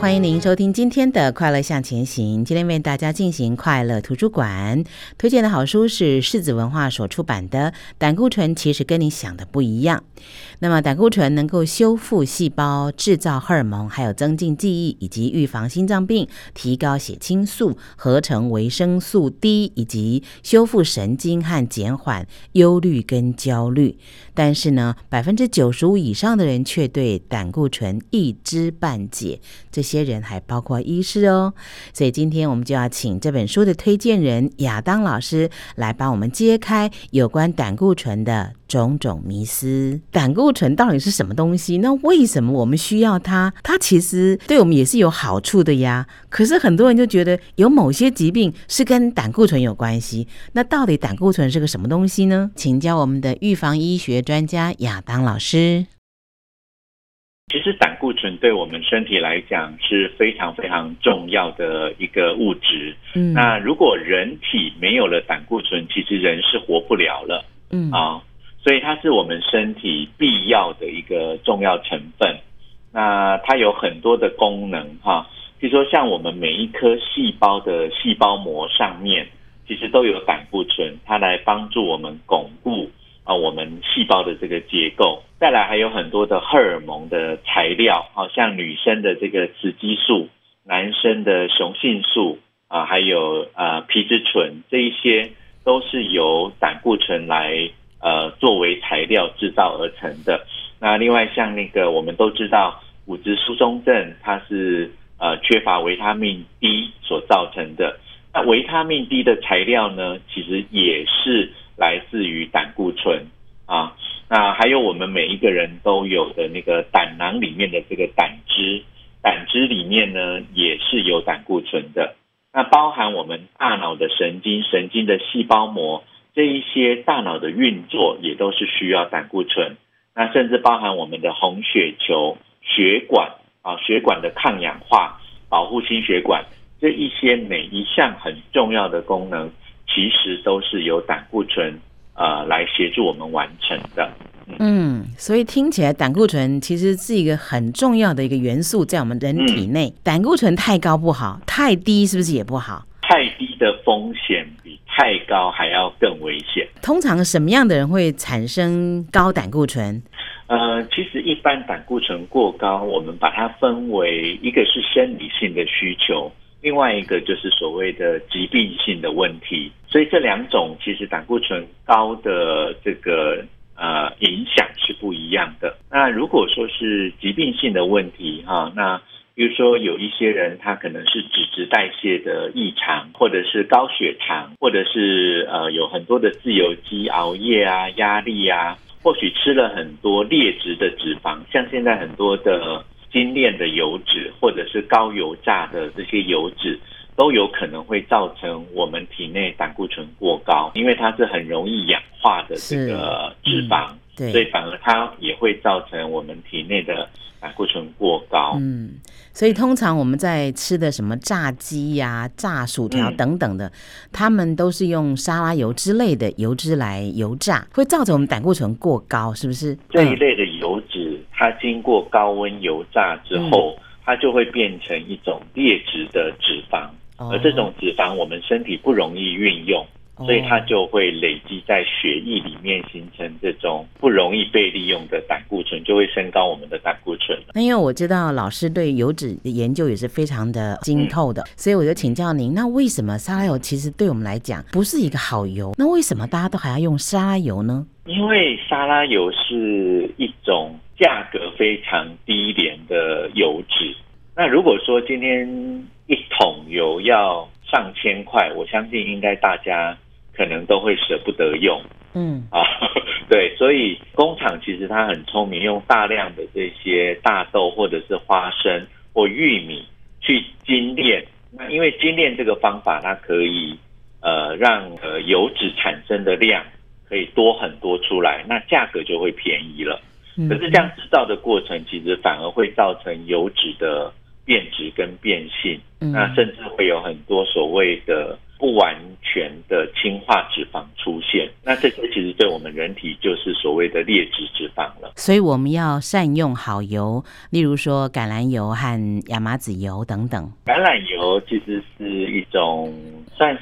欢迎您收听今天的快乐向前行，今天为大家进行快乐图书馆推荐的好书是柿子文化所出版的胆固醇其实跟你想的不一样。那么胆固醇能够修复细胞，制造荷尔蒙，还有增进记忆，以及预防心脏病，提高血清素，合成维生素 D， 以及修复神经和减缓忧虑跟焦虑。但是呢 95% 以上的人却对胆固醇一知半解，这些人还包括医师哦。所以今天我们就要请这本书的推荐人亚当老师来帮我们揭开有关胆固醇的种种迷思。胆固醇到底是什么东西？那为什么我们需要它？它其实对我们也是有好处的呀。可是很多人就觉得有某些疾病是跟胆固醇有关系。那到底胆固醇是个什么东西呢？请教我们的预防医学专家亚当老师。其实胆固醇对我们身体来讲是非常非常重要的一个物质。那如果人体没有了胆固醇，其实人是活不了了。所以它是我们身体必要的一个重要成分。那它有很多的功能哈，比如说像我们每一颗细胞的细胞膜上面，其实都有胆固醇，它来帮助我们巩固我们细胞的这个结构。再来还有很多的荷尔蒙的材料，像女生的这个雌激素，男生的雄性素还有皮质醇，这一些都是由胆固醇来作为材料制造而成的。那另外像那个我们都知道骨质疏松症，它是缺乏维他命 D 所造成的。那维他命 D 的材料呢，其实也是来自于胆固醇啊。那还有我们每一个人都有的那个胆囊里面的这个胆汁，胆汁里面呢也是有胆固醇的。那包含我们大脑的神经，神经的细胞膜，这一些大脑的运作也都是需要胆固醇。那甚至包含我们的红血球、血管血管的抗氧化，保护心血管，这一些每一项很重要的功能其实都是由胆固醇来协助我们完成的。所以听起来胆固醇其实是一个很重要的一个元素在我们人体内。胆固醇太高不好，太低是不是也不好？太低的风险比太高还要更危险。通常什么样的人会产生高胆固醇？其实一般胆固醇过高，我们把它分为一个是生理性的需求，另外一个就是所谓的疾病性的问题。所以这两种其实胆固醇高的这个影响是不一样的。那如果说是疾病性的问题那比如说有一些人他可能是脂质代谢的异常，或者是高血糖，或者是有很多的自由基，熬夜压力或许吃了很多劣质的脂肪，像现在很多的精炼的油脂或者是高油炸的这些油脂，都有可能会造成我们体内胆固醇过高，因为它是很容易氧化的这个脂肪，所以反而它也会造成我们体内的胆固醇过高。所以通常我们在吃的什么炸鸡炸薯条等等的，他们都是用沙拉油之类的油脂来油炸，会造成我们胆固醇过高，是不是？这一类的油脂它经过高温油炸之后，它就会变成一种劣质的脂肪，而这种脂肪我们身体不容易运用，所以它就会累积在血液里面，形成这种不容易被利用的胆固醇，就会升高我们的胆固醇。那因为我知道老师对油脂的研究也是非常的精透的，所以我就请教您，那为什么沙拉油其实对我们来讲不是一个好油？那为什么大家都还要用沙拉油呢？因为沙拉油是一种价格非常低廉的油脂。那如果说今天一桶油要上千块，我相信应该大家可能都会舍不得用。对，所以工厂其实它很聪明，用大量的这些大豆或者是花生或玉米去精炼。那因为精炼这个方法，它可以让油脂产生的量可以多很多出来，那价格就会便宜了。可是这样制造的过程其实反而会造成油脂的变质跟变性，那甚至会有很多所谓的不完全的氢化脂肪出现，那这些其实对我们人体就是所谓的劣质脂肪了。所以我们要善用好油，例如说橄榄油和亚麻籽油等等。橄榄油其实是一种算是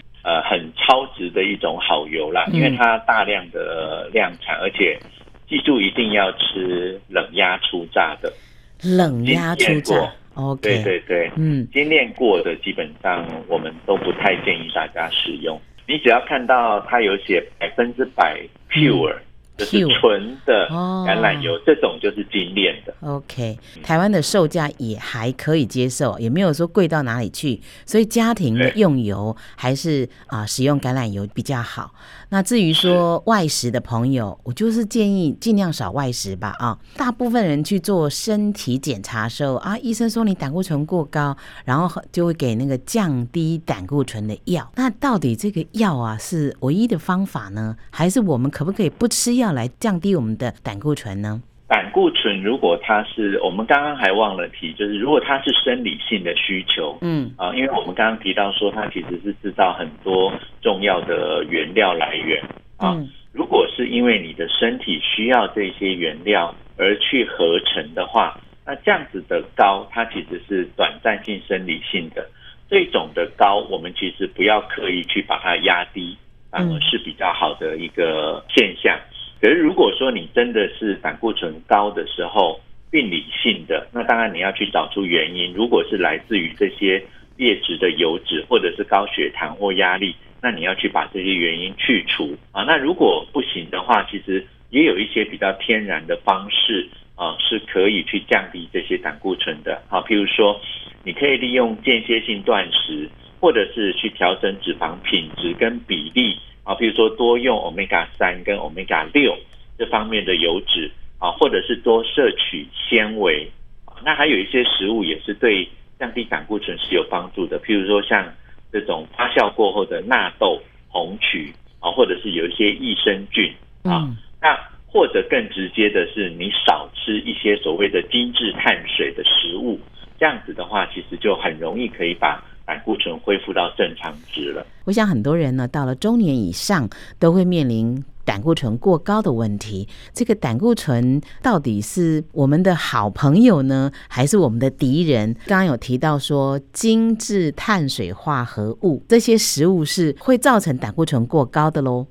很超值的一种好油啦，因为它大量的量产，而且记住一定要吃冷压初榨的。冷压初榨，okay， 对对对，精炼过的基本上我们都不太建议大家使用。你只要看到它有写100% pure，就是纯的橄榄油，这种就是精炼的。OK， 台湾的售价也还可以接受，也没有说贵到哪里去，所以家庭的用油还是使用橄榄油比较好。那至于说外食的朋友，我就是建议尽量少外食吧啊。大部分人去做身体检查的时候啊，医生说你胆固醇过高，然后就会给那个降低胆固醇的药。那到底这个药是唯一的方法呢，还是我们可不可以不吃药来降低我们的胆固醇呢？胆固醇如果它是，我们刚刚还忘了提，就是如果它是生理性的需求，因为我们刚刚提到说它其实是制造很多重要的原料来源如果是因为你的身体需要这些原料而去合成的话，那这样子的高它其实是短暂性生理性的，这种的高我们其实不要刻意去把它压低，反而是比较好的一个现象。可是如果说你真的是胆固醇高的时候，病理性的，那当然你要去找出原因，如果是来自于这些劣质的油脂或者是高血糖或压力，那你要去把这些原因去除那如果不行的话，其实也有一些比较天然的方式是可以去降低这些胆固醇的譬如说你可以利用间歇性断食，或者是去调整脂肪品质跟比例比如说多用 Omega-3 跟 Omega-6 这方面的油脂或者是多摄取纤维那还有一些食物也是对降低胆固醇是有帮助的，譬如说像这种发酵过后的纳豆、红曲或者是有一些益生菌那或者更直接的是你少吃一些所谓的精致碳水的食物，这样子的话其实就很容易可以把胆固醇恢复到正常值了。我想很多人呢，到了中年以上都会面临胆固醇过高的问题。这个胆固醇到底是我们的好朋友呢，还是我们的敌人？刚刚有提到说精致碳水化合物这些食物是会造成胆固醇过高的咯。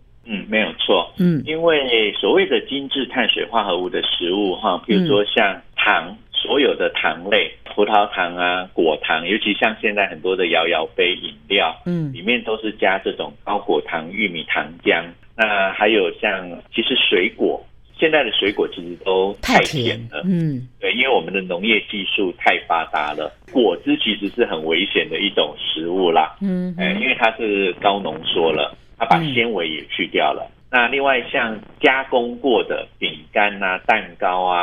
没有错。因为所谓的精致碳水化合物的食物比如说像糖，所有的糖类，葡萄糖果糖，尤其像现在很多的摇摇杯饮料里面都是加这种高果糖玉米糖浆。那还有像其实水果，现在的水果其实都太甜了，对，因为我们的农业技术太发达了，果汁其实是很危险的一种食物啦，因为它是高浓缩了，它把纤维也去掉了。那另外像加工过的饼干蛋糕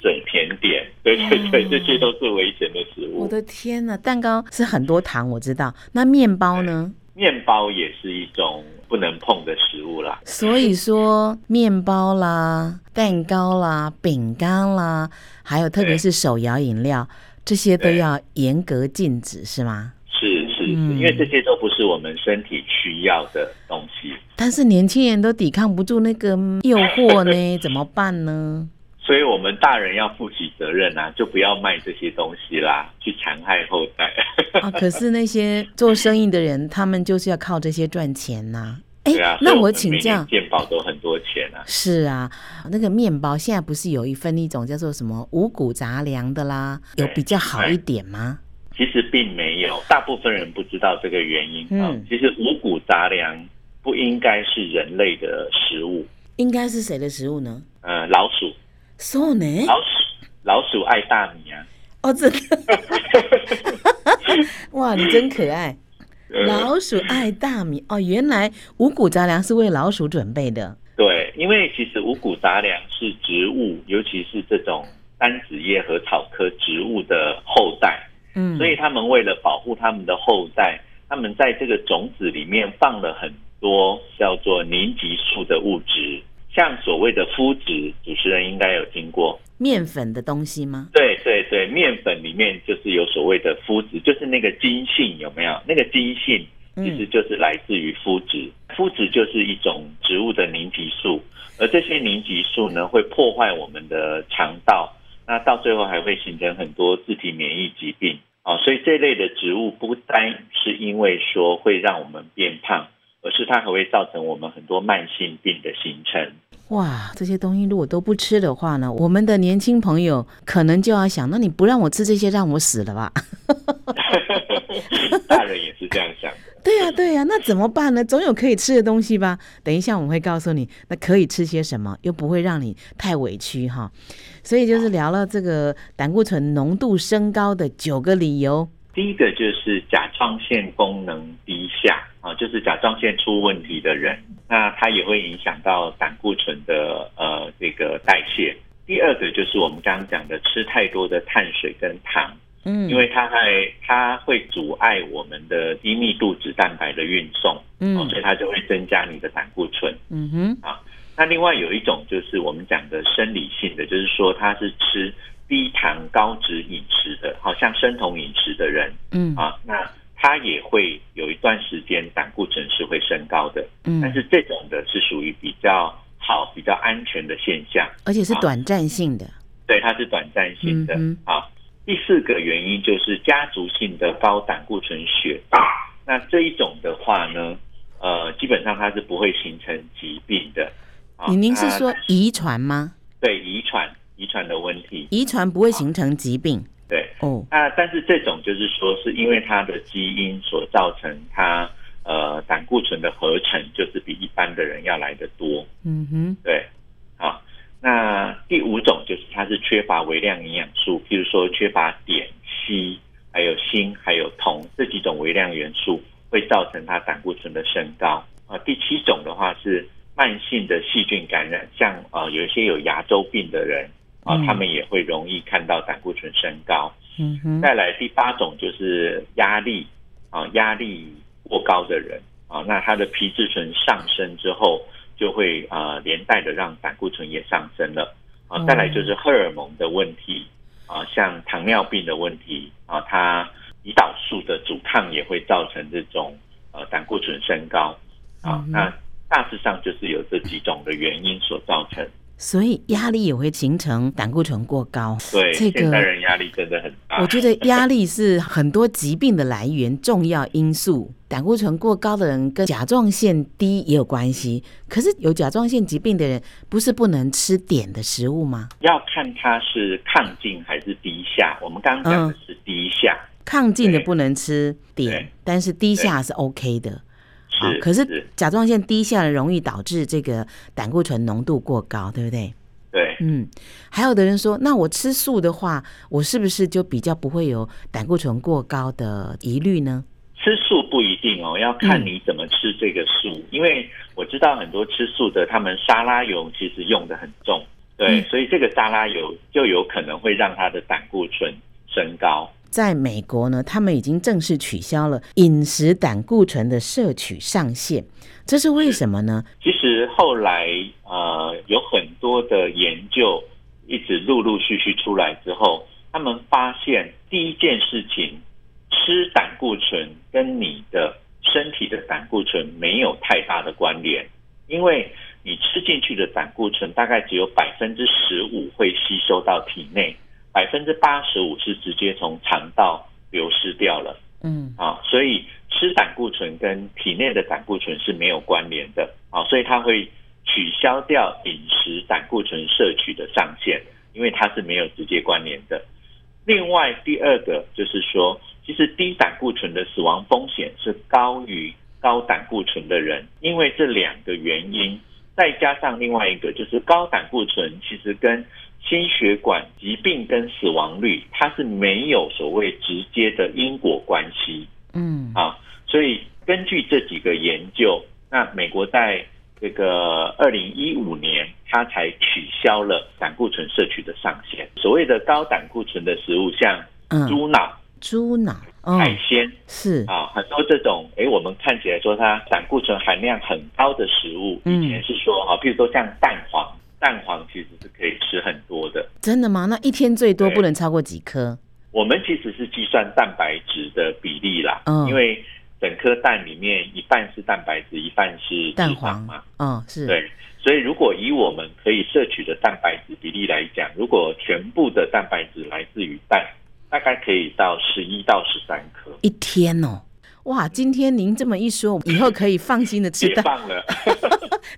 水甜点，对对对，这些都是危险的食物。我的天哪，蛋糕是很多糖我知道，那面包呢？面包也是一种不能碰的食物啦。所以说面包啦、蛋糕啦、饼干啦，还有特别是手摇饮料，这些都要严格禁止是吗？是，因为这些都不是我们身体需要的东西。但是年轻人都抵抗不住那个诱惑呢，怎么办呢？所以我们大人要负起责任就不要卖这些东西啦，去残害后代可是那些做生意的人，他们就是要靠这些赚钱那我请教，健保都很多钱是那个面包现在不是有一份一种叫做什么五谷杂粮的啦，有比较好一点吗？其实并没有，大部分人不知道这个原因其实五谷杂粮不应该是人类的食物，应该是谁的食物呢？老鼠。そうね。老鼠爱大米真的哇，你真可爱。老鼠爱大米原来五谷杂粮是为老鼠准备的。对，因为其实五谷杂粮是植物，尤其是这种单子叶和草科植物的后代所以他们为了保护他们的后代，他们在这个种子里面放了很多叫做凝集素的物质，像所谓的麸质，主持人应该有听过面粉的东西吗？对对对，面粉里面就是有所谓的麸质，就是那个筋性，有没有？那个筋性其实就是来自于麸质。麸质就是一种植物的凝集素，而这些凝集素呢会破坏我们的肠道，那到最后还会形成很多自体免疫疾病啊。所以这类的植物不单是因为说会让我们变胖，而是它还会造成我们很多慢性病的形成。哇，这些东西如果都不吃的话呢，我们的年轻朋友可能就要想，那你不让我吃这些，让我死了吧？大人也是这样想的。对啊对啊，那怎么办呢？总有可以吃的东西吧。等一下我们会告诉你，那可以吃些什么，又不会让你太委屈哈。所以就是聊了这个胆固醇浓度升高的9个理由。第一个就是甲状腺功能低下，就是甲状腺出问题的人，那它也会影响到胆固醇的这个代谢。第二个就是我们刚刚讲的吃太多的碳水跟糖，因为它会阻碍我们的低密度脂蛋白的运送，所以它就会增加你的胆固醇。那另外有一种就是我们讲的生理性的，就是说它是吃低糖高脂饮食的，好像生酮饮食的人，那它也会有一段时间胆固醇是会升高的，但是这种的是属于比较好、比较安全的现象，而且是短暂性的。对，它是短暂性的。第四个原因就是家族性的高胆固醇血症，那这一种的话呢，基本上它是不会形成疾病的。您是说遗传吗？对，遗传的问题，遗传不会形成疾病。对，但是这种就是说是因为它的基因所造成它胆固醇的合成就是比一般的人要来得多。对。好，那第5种就是它是缺乏微量营养素，譬如说缺乏碘、硒、还有锌、还有铜，这几种微量元素会造成它胆固醇的升高。第7种的话是慢性的细菌感染，像有一些有牙周病的人，他们也会容易看到胆固醇升高。再来第8种就是压力，压力过高的人，那他的皮质醇上升之后就会连带的让胆固醇也上升了。再来就是荷尔蒙的问题，像糖尿病的问题，它胰岛素的阻抗也会造成这种胆固醇升高。那大致上就是有这几种的原因所造成。所以压力也会形成胆固醇过高。对，现代人压力真的很大。我觉得压力是很多疾病的来源重要因素。胆固醇过高的人跟甲状腺低也有关系，可是有甲状腺疾病的人不是不能吃碘的食物吗？要看它是亢进还是低下。我们刚刚讲的是低下，亢进的不能吃碘，但是低下是 OK 的。可是甲状腺低下容易导致这个胆固醇浓度过高，对不对？对，还有的人说，那我吃素的话，我是不是就比较不会有胆固醇过高的疑虑呢？吃素不一定要看你怎么吃这个素，因为我知道很多吃素的，他们沙拉油其实用得很重，对，所以这个沙拉油就有可能会让它的胆固醇升高。在美国呢，他们已经正式取消了饮食胆固醇的摄取上限，这是为什么呢？其实后来有很多的研究一直陆陆续续出来之后，他们发现第一件事情，吃胆固醇跟你的身体的胆固醇没有太大的关联，因为你吃进去的胆固醇大概只有 15% 会吸收到体内，85% 是直接从肠道流失掉了。所以吃胆固醇跟体内的胆固醇是没有关联的，所以它会取消掉饮食胆固醇摄取的上限，因为它是没有直接关联的。另外第2个就是说，其实低胆固醇的死亡风险是高于高胆固醇的人，因为这两个原因，再加上另外一个就是高胆固醇其实跟心血管疾病跟死亡率它是没有所谓直接的因果关系。所以根据这几个研究，那美国在这个2015年它才取消了胆固醇摄取的上限。所谓的高胆固醇的食物，像猪脑、海鲜是很多这种我们看起来说它胆固醇含量很高的食物，以前是说譬如说像蛋黄其实是可以吃很多的。真的吗？那一天最多不能超过几颗？我们其实是计算蛋白质的比例啦，因为整颗蛋里面一半是蛋白质，一半是蛋黄嘛。嗯，是。对，所以如果以我们可以摄取的蛋白质比例来讲，如果全部的蛋白质来自于蛋，大概可以到11到13颗一天哦。哇，今天您这么一说，以后可以放心的吃蛋，解放了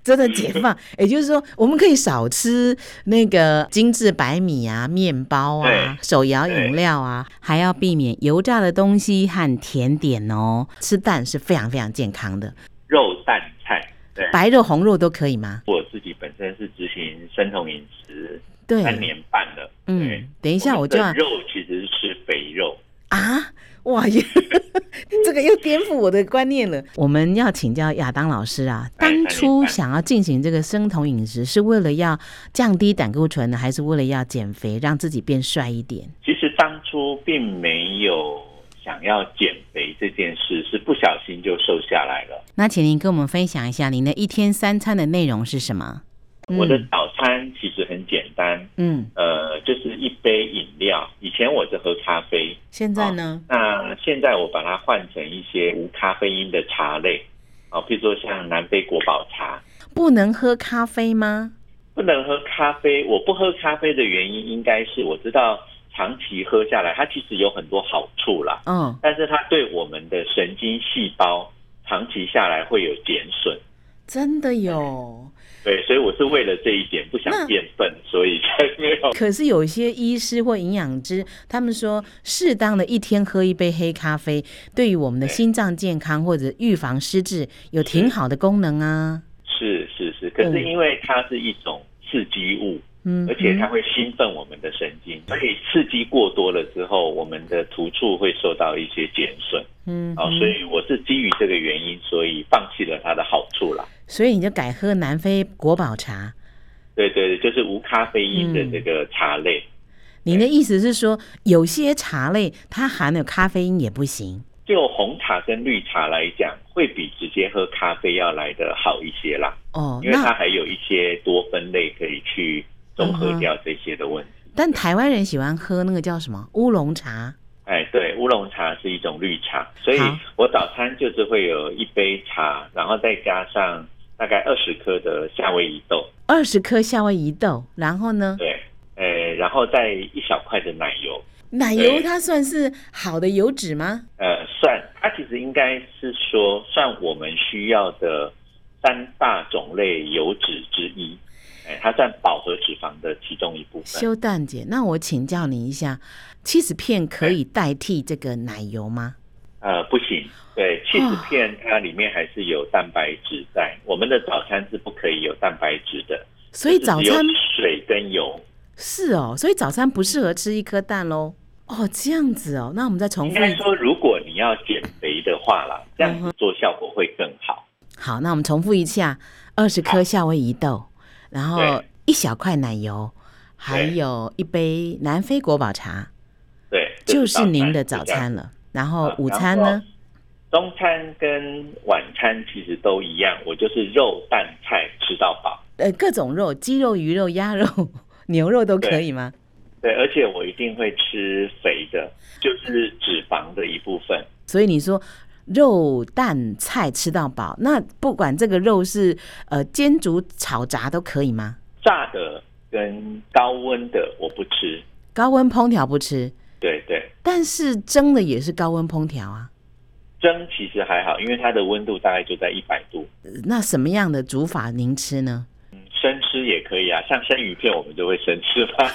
真的解放。也就是说我们可以少吃那个精致白米啊、面包啊、手摇饮料啊，还要避免油炸的东西和甜点哦。吃蛋是非常非常健康的。肉、蛋、菜，对，白肉红肉都可以吗？我自己本身是执行生酮饮食3年半了。嗯，等一下我就要，肉其实是吃肥肉啊。哇，这个又颠覆我的观念了。我们要请教亚当老师啊，当初想要进行这个生酮饮食是为了要降低胆固醇呢，还是为了要减肥让自己变帅一点？其实当初并没有想要减肥这件事，是不小心就瘦下来了。那请您跟我们分享一下您的一天3餐的内容是什么？我的早餐其实很简单，就是1杯饮料。以前我是喝咖啡，现在呢，那现在我把它换成一些无咖啡因的茶类，譬如说像南非国宝茶。不能喝咖啡吗？不能喝咖啡，我不喝咖啡的原因应该是我知道长期喝下来它其实有很多好处啦，但是它对我们的神经细胞长期下来会有减损。真的有。对，所以我是为了这一点不想变笨，所以才没有。可是有一些医师或营养师他们说，适当的一天喝1杯黑咖啡对于我们的心脏健康或者预防失智有挺好的功能啊。是，可是因为它是一种刺激物，而且它会兴奋我们的神经，所以刺激过多了之后我们的突触会受到一些减损。所以我是基于这个原因，所以放弃了它的好处啦。所以你就改喝南非国宝茶。对，就是无咖啡因的这个茶类。你的意思是说有些茶类它含有咖啡因也不行？就红茶跟绿茶来讲会比直接喝咖啡要来的好一些啦。因为它还有一些多酚类可以去综合掉这些的问题。但台湾人喜欢喝那个叫什么乌龙茶。对，乌龙茶是一种绿茶。所以我早餐就是会有1杯茶，然后再加上大概20颗的夏威夷豆。20颗夏威夷豆，然后呢？对，然后再1小块的奶油。奶油它算是好的油脂吗？算，它其实应该是说算我们需要的3大种类油脂之一。它算饱和脂肪的其中一部分。修蛋姐，那我请教你一下，起司片可以代替这个奶油吗？不行。对，起司片它里面还是有蛋白质在，我们的早餐是不可以有蛋白质的，所以早餐只有水跟油。是哦，所以早餐不适合吃1颗蛋咯。哦，这样子哦。那我们再重复一下，应该说如果你要减肥的话啦，这样子做效果会更好。好，那我们重复一下，20颗夏威夷豆，然后1小块奶油，还有1杯南非国宝茶。对，就是您的早餐了。然后午餐呢？中餐跟晚餐其实都一样，我就是肉、蛋、菜吃到饱。各种肉，鸡肉、鱼肉、鸭肉、牛肉都可以吗？对，而且我一定会吃肥的，就是脂肪的一部分。所以你说肉、蛋、菜吃到饱，那不管这个肉是煎、煮、炒、炸都可以吗？炸的跟高温的我不吃，高温烹调不吃。对，但是蒸的也是高温烹调啊。蒸其实还好，因为它的温度大概就在100度。那什么样的煮法您吃呢？生吃也可以啊，像生鱼片我们就会生吃吧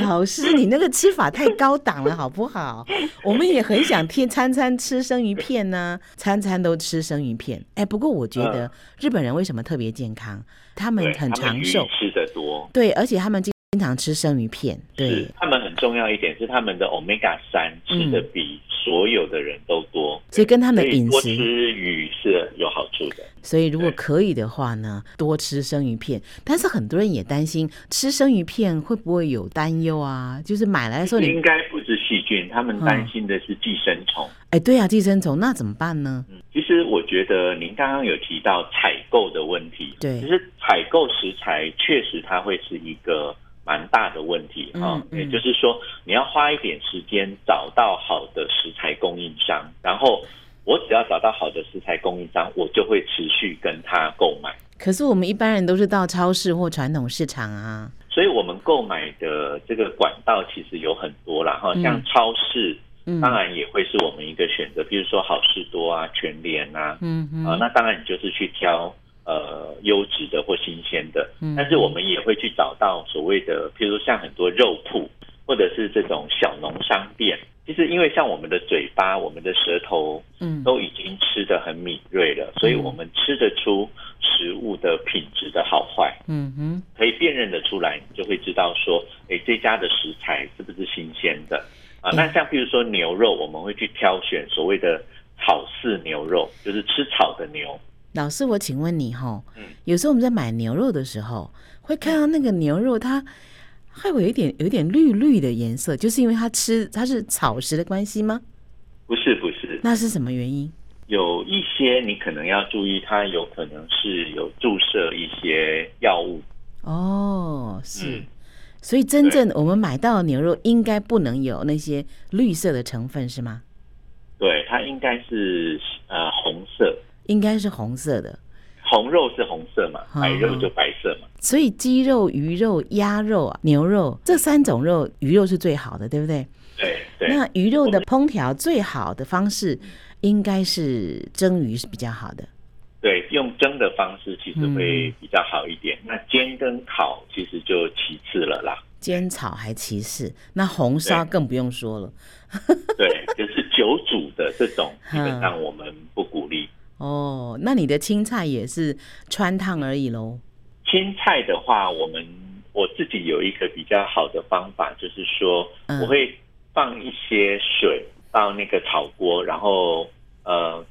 老师你那个吃法太高档了好不好我们也很想餐餐吃生鱼片呢，餐餐都吃生鱼片。不过我觉得日本人为什么特别健康，他们很长寿，吃得多。对，而且他们经常吃生鱼片。对，他们很重要一点是他们的 Omega-3 吃的比所有的人都多，所以跟他们的饮食，多吃鱼是有好处的。所以如果可以的话呢，多吃生鱼片。但是很多人也担心吃生鱼片会不会有担忧啊，就是买来的时候你应该不是细菌，他们担心的是寄生虫。对啊，寄生虫那怎么办呢？其实我觉得您刚刚有提到采购的问题。对，其实采购食材确实它会是一个蛮大的问题。也就是说你要花一点时间找到好的食材供应商，然后我只要找到好的食材供应商，我就会持续跟他购买。可是我们一般人都是到超市或传统市场啊，所以我们购买的这个管道其实有很多啦，像超市当然也会是我们一个选择，比如说好市多啊、全联啊，那当然你就是去挑优质的或新鲜的，但是我们也会去找到所谓的，譬如说像很多肉铺或者是这种小农商店。其实因为像我们的嘴巴、我们的舌头，都已经吃得很敏锐了，所以我们吃得出食物的品质的好坏，可以辨认得出来，你就会知道说，哎，这家的食材是不是新鲜的啊？那像比如说牛肉，我们会去挑选所谓的草饲牛肉，就是吃草的牛。老师，我请问你哈，有时候我们在买牛肉的时候，会看到那个牛肉它还有一点绿绿的颜色，就是因为它是草食的关系吗？不是不是，那是什么原因？有一些你可能要注意，它有可能是有注射一些药物。哦，是，所以真正我们买到的牛肉应该不能有那些绿色的成分，是吗？对，它应该是红色。应该是红色的，红肉是红色嘛，白肉就白色嘛。所以鸡肉、鱼肉、鸭肉、牛肉这三种肉，鱼肉是最好的，对不对？对对。那鱼肉的烹调最好的方式，应该是蒸鱼是比较好的。对，用蒸的方式其实会比较好一点。那煎跟烤其实就其次了啦。煎炒还其次，那红烧更不用说了。对，就是久煮的这种，基本上我们不鼓励。哦，那你的青菜也是汆烫而已咯？青菜的话，我自己有一个比较好的方法，就是说我会放一些水到那个炒锅，然后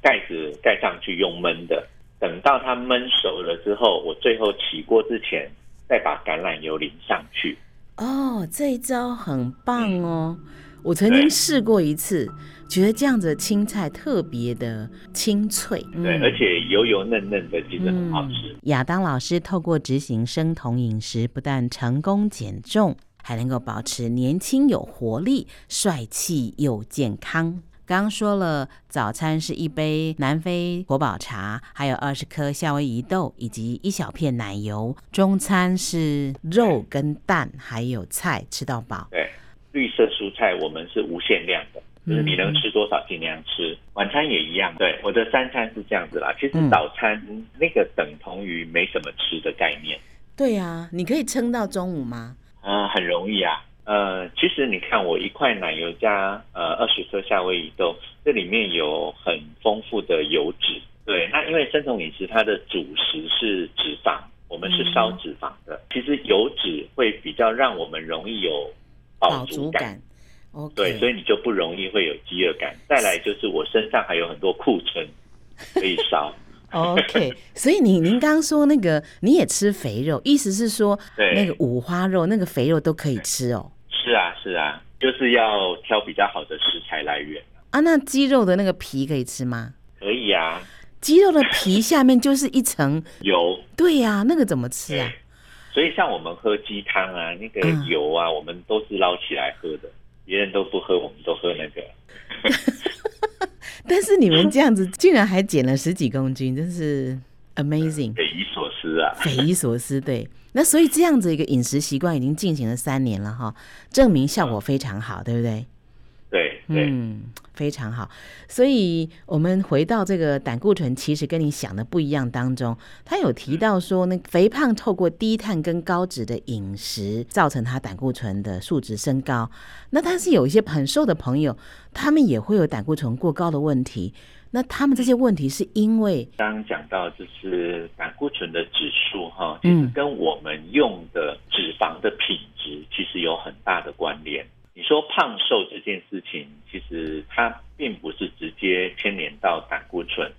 盖子盖上去用焖的，等到它焖熟了之后，我最后起锅之前再把橄榄油淋上去。哦，这一招很棒哦。我曾经试过一次，觉得这样子的青菜特别的清脆，对，而且油油嫩嫩的，其实很好吃。亚当老师透过执行生酮饮食，不但成功减重，还能够保持年轻有活力、帅气又健康。刚说了，早餐是一杯南非国宝茶，还有20颗夏威夷豆以及一小片奶油；中餐是肉跟蛋，还有菜，吃到饱。对。绿色蔬菜我们是无限量的，就是你能吃多少尽量吃。晚餐也一样，对，我的3餐是这样子啦。其实早餐那个等同于没什么吃的概念。对啊，你可以撑到中午吗？很容易啊。其实你看我1块奶油加20颗夏威夷豆，这里面有很丰富的油脂。对，那因为生酮饮食它的主食是脂肪，我们是烧脂肪的，其实油脂会比较让我们容易有饱足感、okay、对，所以你就不容易会有饥饿感。再来就是我身上还有很多库存可以烧。OK， 所以您刚刚说那个你也吃肥肉，意思是说那个五花肉、那个肥肉都可以吃哦？是啊是啊，就是要挑比较好的食材来源啊。那鸡肉的那个皮可以吃吗？可以啊，鸡肉的皮下面就是一层油。对啊，那个怎么吃啊？所以像我们喝鸡汤啊，那个油啊，我们都是捞起来喝的，别人都不喝，我们都喝那个。但是你们这样子竟然还减了10几公斤，真是 amazing， 匪夷所思啊，匪夷所思。对，那所以这样子一个饮食习惯已经进行了3年了哈，证明效果非常好，对不对？对对，非常好。所以我们回到这个胆固醇，其实跟你想的不一样当中，他有提到说，那肥胖透过低碳跟高脂的饮食，造成他胆固醇的数值升高。那但是有一些很瘦的朋友，他们也会有胆固醇过高的问题。那他们这些问题是因为刚刚讲到，就是胆固醇的指数哈，其实跟我们用的脂肪的品质其实有很大的关联。你说胖瘦这件事情，其实它并不是直接牵连到胆固醇，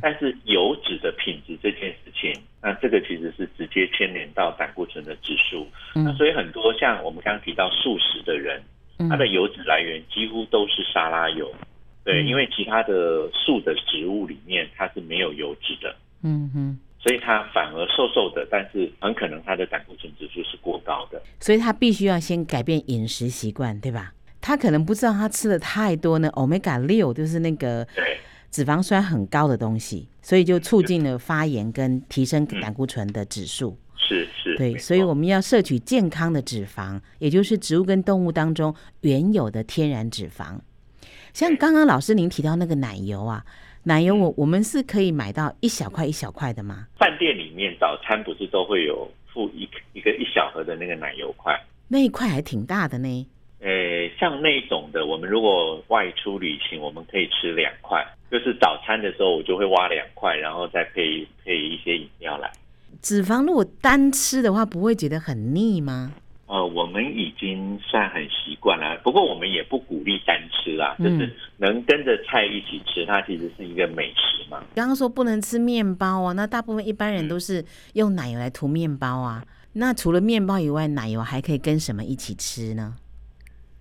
但是油脂的品质这件事情，那这个其实是直接牵连到胆固醇的指数。那所以很多像我们刚刚提到素食的人，他的油脂来源几乎都是沙拉油，对，因为其他的素的植物里面它是没有油脂的，所以他反而瘦瘦的，但是很可能他的胆固醇指数是过高的。所以他必须要先改变饮食习惯，对吧？他可能不知道他吃了太多呢 Omega-6， 就是那个脂肪酸很高的东西，所以就促进了发炎跟提升胆固醇的指数。是是，对，所以我们要摄取健康的脂肪，也就是植物跟动物当中原有的天然脂肪。像刚刚老师您提到那个奶油啊，奶油我们是可以买到一小块一小块的吗？饭店里面早餐不是都会有附一个一小盒的那个奶油块，那一块还挺大的呢。像那种的，我们如果外出旅行，我们可以吃2块，就是早餐的时候我就会挖2块，然后再配一些饮料来。脂肪如果单吃的话，不会觉得很腻吗？我们已经算很习惯了，不过我们也不鼓励单吃啦，就是能跟着菜一起吃，它其实是一个美食嘛。刚刚说不能吃面包啊，那大部分一般人都是用奶油来涂面包啊，那除了面包以外，奶油还可以跟什么一起吃呢？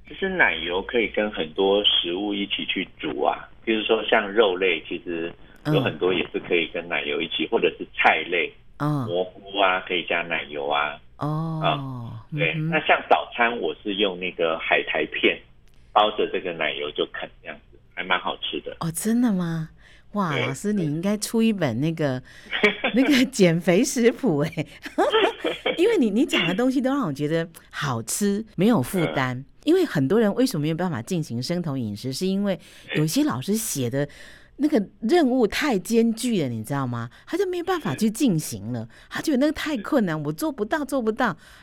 其实奶油可以跟很多食物一起去煮啊，比如说像肉类，其实有很多也是可以跟奶油一起，或者是菜类，蘑菇啊可以加奶油啊。对，那像早餐我是用那个海苔片包着这个奶油就啃，这样子还蛮好吃的。哦，真的吗？哇，老师你应该出一本那个减肥食谱哎，因为你讲的东西都让我觉得好吃，没有负担。因为很多人为什么没有办法进行生酮饮食，是因为有些老师写的那个任务太艰巨了，你知道吗？他就没有办法去进行了，他觉得那个太困难，我做不到，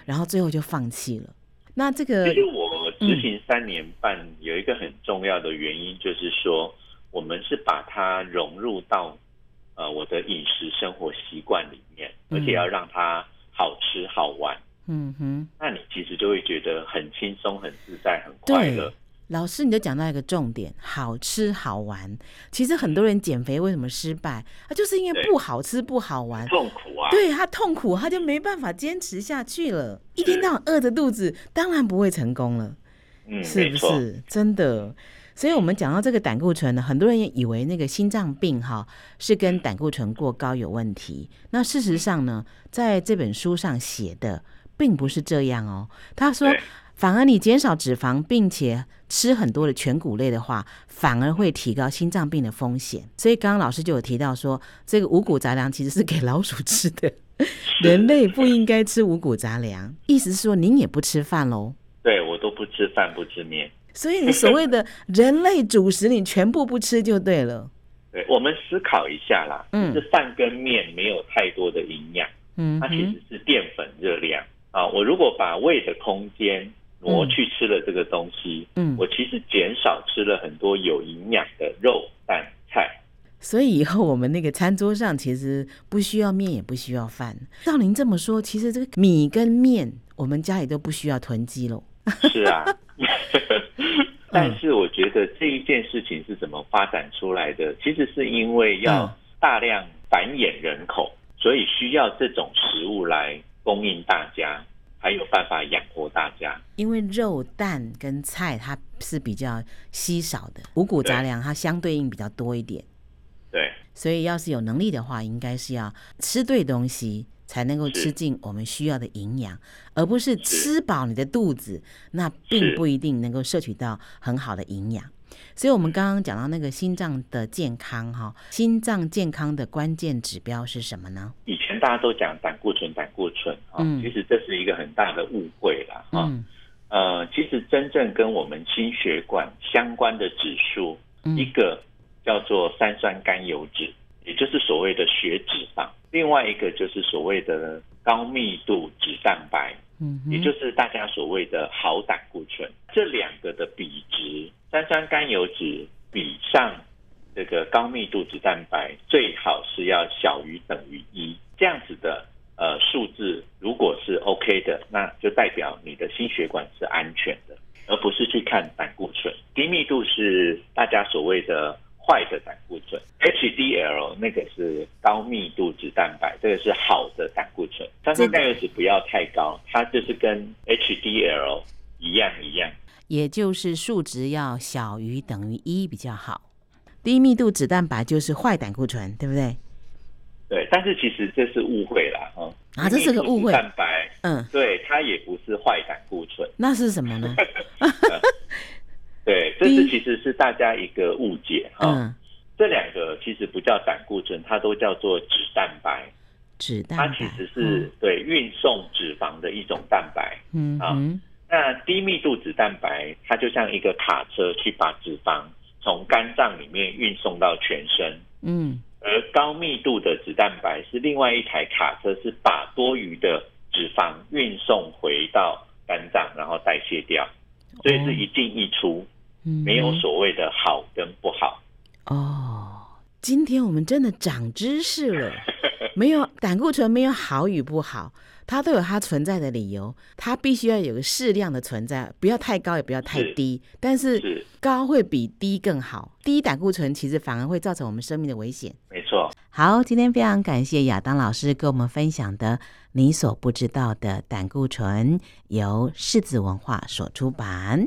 然后最后就放弃了。那这个其实我执行3年半、有一个很重要的原因，就是说我们是把它融入到我的饮食生活习惯里面，而且要让它好吃好玩。那你其实就会觉得很轻松、很自在、很快乐。老师你就讲到一个重点，好吃好玩。其实很多人减肥为什么失败，就是因为不好吃不好玩，痛苦啊。对，他痛苦，他就没办法坚持下去了，一天到晚饿着肚子，当然不会成功了。是不是真的？所以我们讲到这个胆固醇呢，很多人也以为那个心脏病是跟胆固醇过高有问题，那事实上呢，在这本书上写的并不是这样哦。他说反而你减少脂肪并且吃很多的全谷类的话，反而会提高心脏病的风险。所以刚刚老师就有提到说，这个五谷杂粮其实是给老鼠吃的，人类不应该吃五谷杂粮。意思是说您也不吃饭咯？对，我都不吃饭不吃面。所以你所谓的人类主食你全部不吃就对了。对，我们思考一下啦，就是饭跟面没有太多的营养，它其实是淀粉热量啊。我如果把胃的空间挪去吃了这个东西，我其实减少吃了很多有营养的肉蛋菜。所以以后我们那个餐桌上其实不需要面也不需要饭。照您这么说，其实这个米跟面我们家里都不需要囤积了。是啊，但是我觉得这一件事情是怎么发展出来的，其实是因为要大量繁衍人口，所以需要这种食物来供应大家，还有办法养活大家。因为肉蛋跟菜它是比较稀少的，五谷杂粮它相对应比较多一点。对，所以要是有能力的话，应该是要吃对东西才能够吃进我们需要的营养，而不是吃饱你的肚子，那并不一定能够摄取到很好的营养。所以我们刚刚讲到那个心脏的健康心脏健康的关键指标是什么呢？以前大家都讲胆固醇，其实这是一个很大的误会啦。其实真正跟我们心血管相关的指数，一个叫做三酸甘油脂，也就是所谓的血脂肪，另外一个就是所谓的高密度脂蛋白，也就是大家所谓的好胆固醇。这两个的比值，三酸甘油脂比上这个高密度脂蛋白，最好是要小于等于1，这样子的数字如果是 OK 的，那就代表你的心血管是安全的，而不是去看胆固醇。低密度是大家所谓的坏的胆固醇， HDL 那个是高密度脂蛋白，这个是好的胆固醇。三酸甘油脂不要太高，它就是跟 HDL 一样，也就是数值要小于等于1比较好。低密度脂蛋白就是坏胆固醇，对不对？对，但是其实这是误会啦。这是个误会。蛋白，对，它也不是坏胆固醇。那是什么呢？对，这是其实是大家一个误解。这两个其实不叫胆固醇，它都叫做脂蛋白。脂蛋白它其实是对运送脂肪的一种蛋白。嗯啊，那低密度脂蛋白它就像一个卡车，去把脂肪从肝脏里面运送到全身。嗯，而高密度的脂蛋白是另外一台卡车，是把多余的脂肪运送回到肝脏，然后代谢掉，所以是一进一出，没有所谓的好跟不好。哦，今天我们真的长知识了。没有胆固醇没有好与不好，它都有它存在的理由，它必须要有个适量的存在，不要太高也不要太低，但是高会比低更好，低胆固醇其实反而会造成我们生命的危险。没错。好，今天非常感谢亚当老师跟我们分享的你所不知道的胆固醇，由柿子文化所出版。